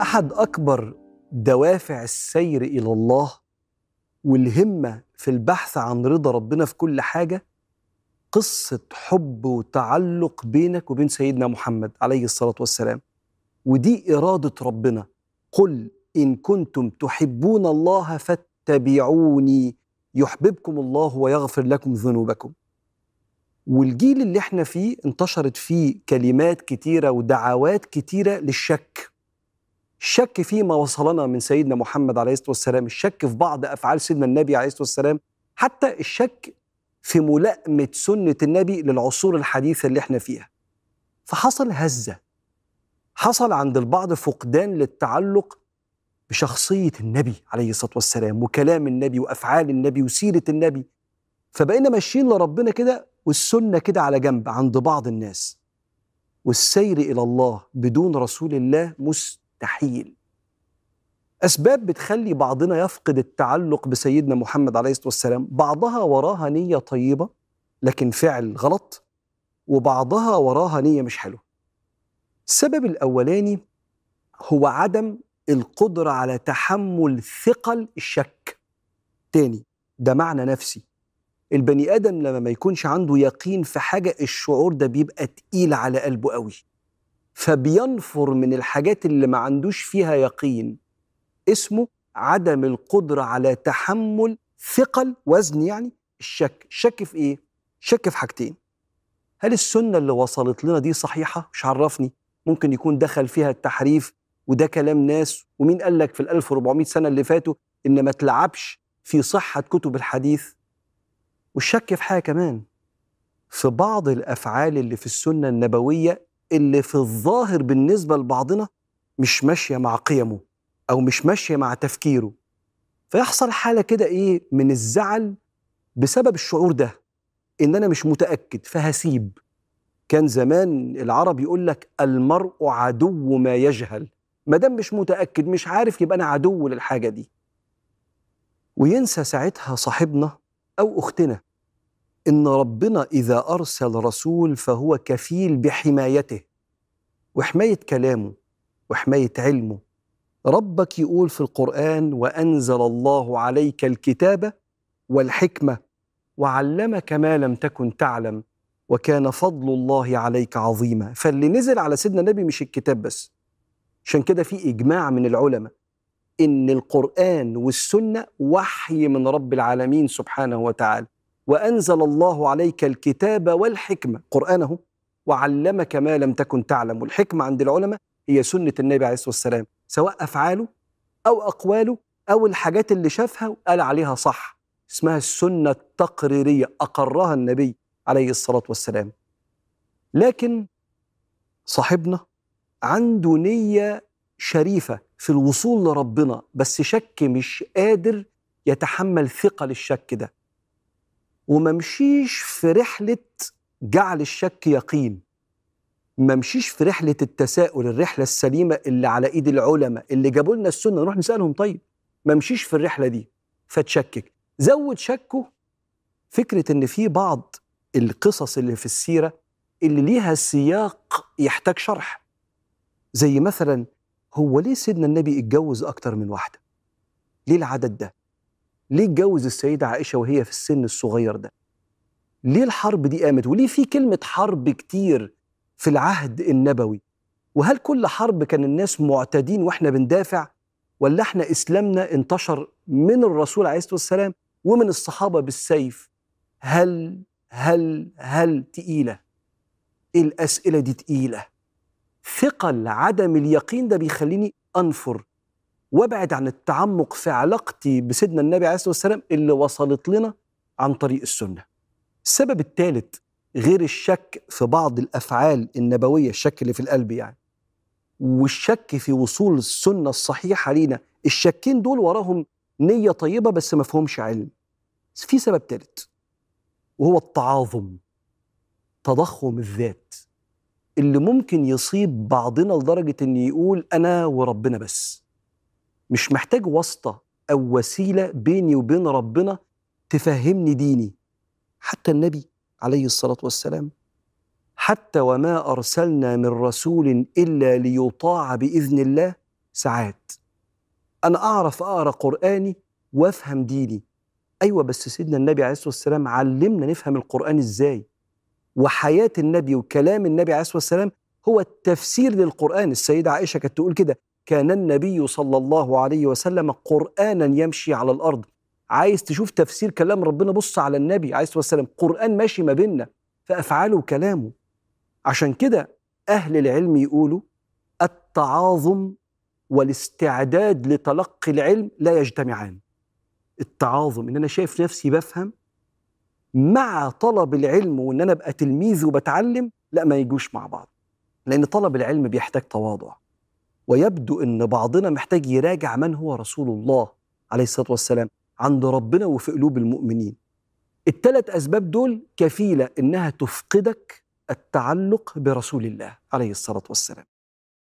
أحد أكبر دوافع السير إلى الله والهمة في البحث عن رضا ربنا في كل حاجة قصة حب وتعلق بينك وبين سيدنا محمد عليه الصلاة والسلام، ودي إرادة ربنا. قل إن كنتم تحبون الله فاتبعوني يحببكم الله ويغفر لكم ذنوبكم. والجيل اللي احنا فيه انتشرت فيه كلمات كتيرة ودعوات كتيرة للشك، الشك فيما وصلنا من سيدنا محمد عليه الصلاة والسلام، الشك في بعض أفعال سيدنا النبي عليه الصلاة والسلام، حتى الشك في ملائمة سنة النبي للعصور الحديثة اللي احنا فيها. فحصل هزة، حصل عند البعض فقدان للتعلق بشخصية النبي عليه الصلاة والسلام وكلام النبي وأفعال النبي وسيرة النبي، فبقينا ماشيين لربنا كده والسنة كده على جنب عند بعض الناس. والسير إلى الله بدون رسول الله مستحيل. أسباب بتخلي بعضنا يفقد التعلق بسيدنا محمد عليه الصلاة والسلام، بعضها وراها نية طيبة لكن فعل غلط، وبعضها وراها نية مش حلوة. السبب الأولاني هو عدم القدرة على تحمل ثقل الشك. تاني، ده معنى نفسي. البني آدم لما ما يكونش عنده يقين في حاجة الشعور ده بيبقى تقيل على قلبه قوي، فبينفر من الحاجات اللي ما عندوش فيها يقين. اسمه عدم القدرة على تحمل ثقل، وزن يعني الشك. الشك في إيه؟ الشك في حاجتين. هل السنة اللي وصلت لنا دي صحيحة؟ مش عرفني، ممكن يكون دخل فيها التحريف وده كلام ناس، ومين قال لك في 1400 سنة اللي فاتوا إن ما تلعبش في صحة كتب الحديث؟ والشك في حاجة كمان، في بعض الأفعال اللي في السنة النبوية اللي في الظاهر بالنسبة لبعضنا مش ماشية مع قيمه أو مش ماشية مع تفكيره، فيحصل حالة كده إيه من الزعل بسبب الشعور ده إن أنا مش متأكد فهسيب. كان زمان العرب يقول لك المرء عدو ما يجهل، ما دام مش متأكد مش عارف يبقى أنا عدو للحاجة دي. وينسى ساعتها صاحبنا أو أختنا إن ربنا إذا أرسل رسول فهو كفيل بحمايته وحماية كلامه وحماية علمه. ربك يقول في القرآن وأنزل الله عليك الكتاب والحكمة وعلمك ما لم تكن تعلم وكان فضل الله عليك عظيما. فاللي نزل على سيدنا النبي مش الكتاب بس، عشان كده في إجماع من العلماء إن القرآن والسنة وحي من رب العالمين سبحانه وتعالى. وأنزل الله عليك الكتاب والحكمة، قرآنه، وعلمك ما لم تكن تعلم. والحكمة عند العلماء هي سنة النبي عليه الصلاة والسلام، سواء أفعاله أو أقواله أو الحاجات اللي شافها وقال عليها صح، اسمها السنة التقريرية، أقرها النبي عليه الصلاة والسلام. لكن صاحبنا عنده نية شريفة في الوصول لربنا، بس شك مش قادر يتحمل ثقل الشك ده، وما مشيش في رحلة جعل الشك يقين، ما مشيش في رحلة التساؤل، الرحلة السليمة اللي على إيد العلماء اللي جابوا لنا السنة نروح نسألهم، طيب ما مشيش في الرحلة دي فتشكك. زود شكه فكرة إن في بعض القصص اللي في السيرة اللي ليها سياق يحتاج شرح، زي مثلا هو ليه سيدنا النبي اتجوز أكتر من واحدة؟ ليه العدد ده؟ ليه اتجوز السيدة عائشة وهي في السن الصغير ده؟ ليه الحرب دي قامت؟ وليه في كلمة حرب كتير في العهد النبوي؟ وهل كل حرب كان الناس معتدين وإحنا بندافع؟ ولا إحنا إسلامنا انتشر من الرسول عليه الصلاة والسلام ومن الصحابة بالسيف؟ هل تقيلة. الأسئلة دي تقيلة. ثقل عدم اليقين ده بيخليني أنفر وابعد عن التعمق في علاقتي بسيدنا النبي عليه الصلاة والسلام اللي وصلت لنا عن طريق السنة. السبب الثالث غير الشك في بعض الأفعال النبوية، الشك اللي في القلب يعني، والشك في وصول السنة الصحيحة لينا، الشكين دول وراهم نية طيبة بس ما فيهمش علم. في سبب ثالث وهو التعاظم، تضخم الذات اللي ممكن يصيب بعضنا لدرجة إن يقول أنا وربنا بس، مش محتاج واسطة أو وسيلة بيني وبين ربنا تفهمني ديني. حتى النبي عليه الصلاة والسلام، حتى وما أرسلنا من رسول إلا ليطاع بإذن الله، ساعات أنا أعرف أقرأ قرآني وأفهم ديني. أيوة بس سيدنا النبي عليه الصلاة والسلام علمنا نفهم القرآن إزاي، وحياة النبي وكلام النبي عليه الصلاة والسلام هو التفسير للقرآن. السيدة عائشة كانت تقول كده: كان النبي صلى الله عليه وسلم قرآنا يمشي على الأرض. عايز تشوف تفسير كلام ربنا، بص على النبي عليه الصلاة والسلام، قرآن ماشي ما بيننا في أفعاله وكلامه. عشان كده أهل العلم يقولوا التعاظم والاستعداد لتلقي العلم لا يجتمعان. التعاظم إن أنا شايف نفسي بفهم مع طلب العلم، وإن أنا أبقى تلميذ وبتعلم، لا ما يجوش مع بعض، لأن طلب العلم بيحتاج تواضع. ويبدو أن بعضنا محتاج يراجع من هو رسول الله عليه الصلاة والسلام عند ربنا وفي قلوب المؤمنين. الثلاث أسباب دول كفيلة إنها تفقدك التعلق برسول الله عليه الصلاة والسلام.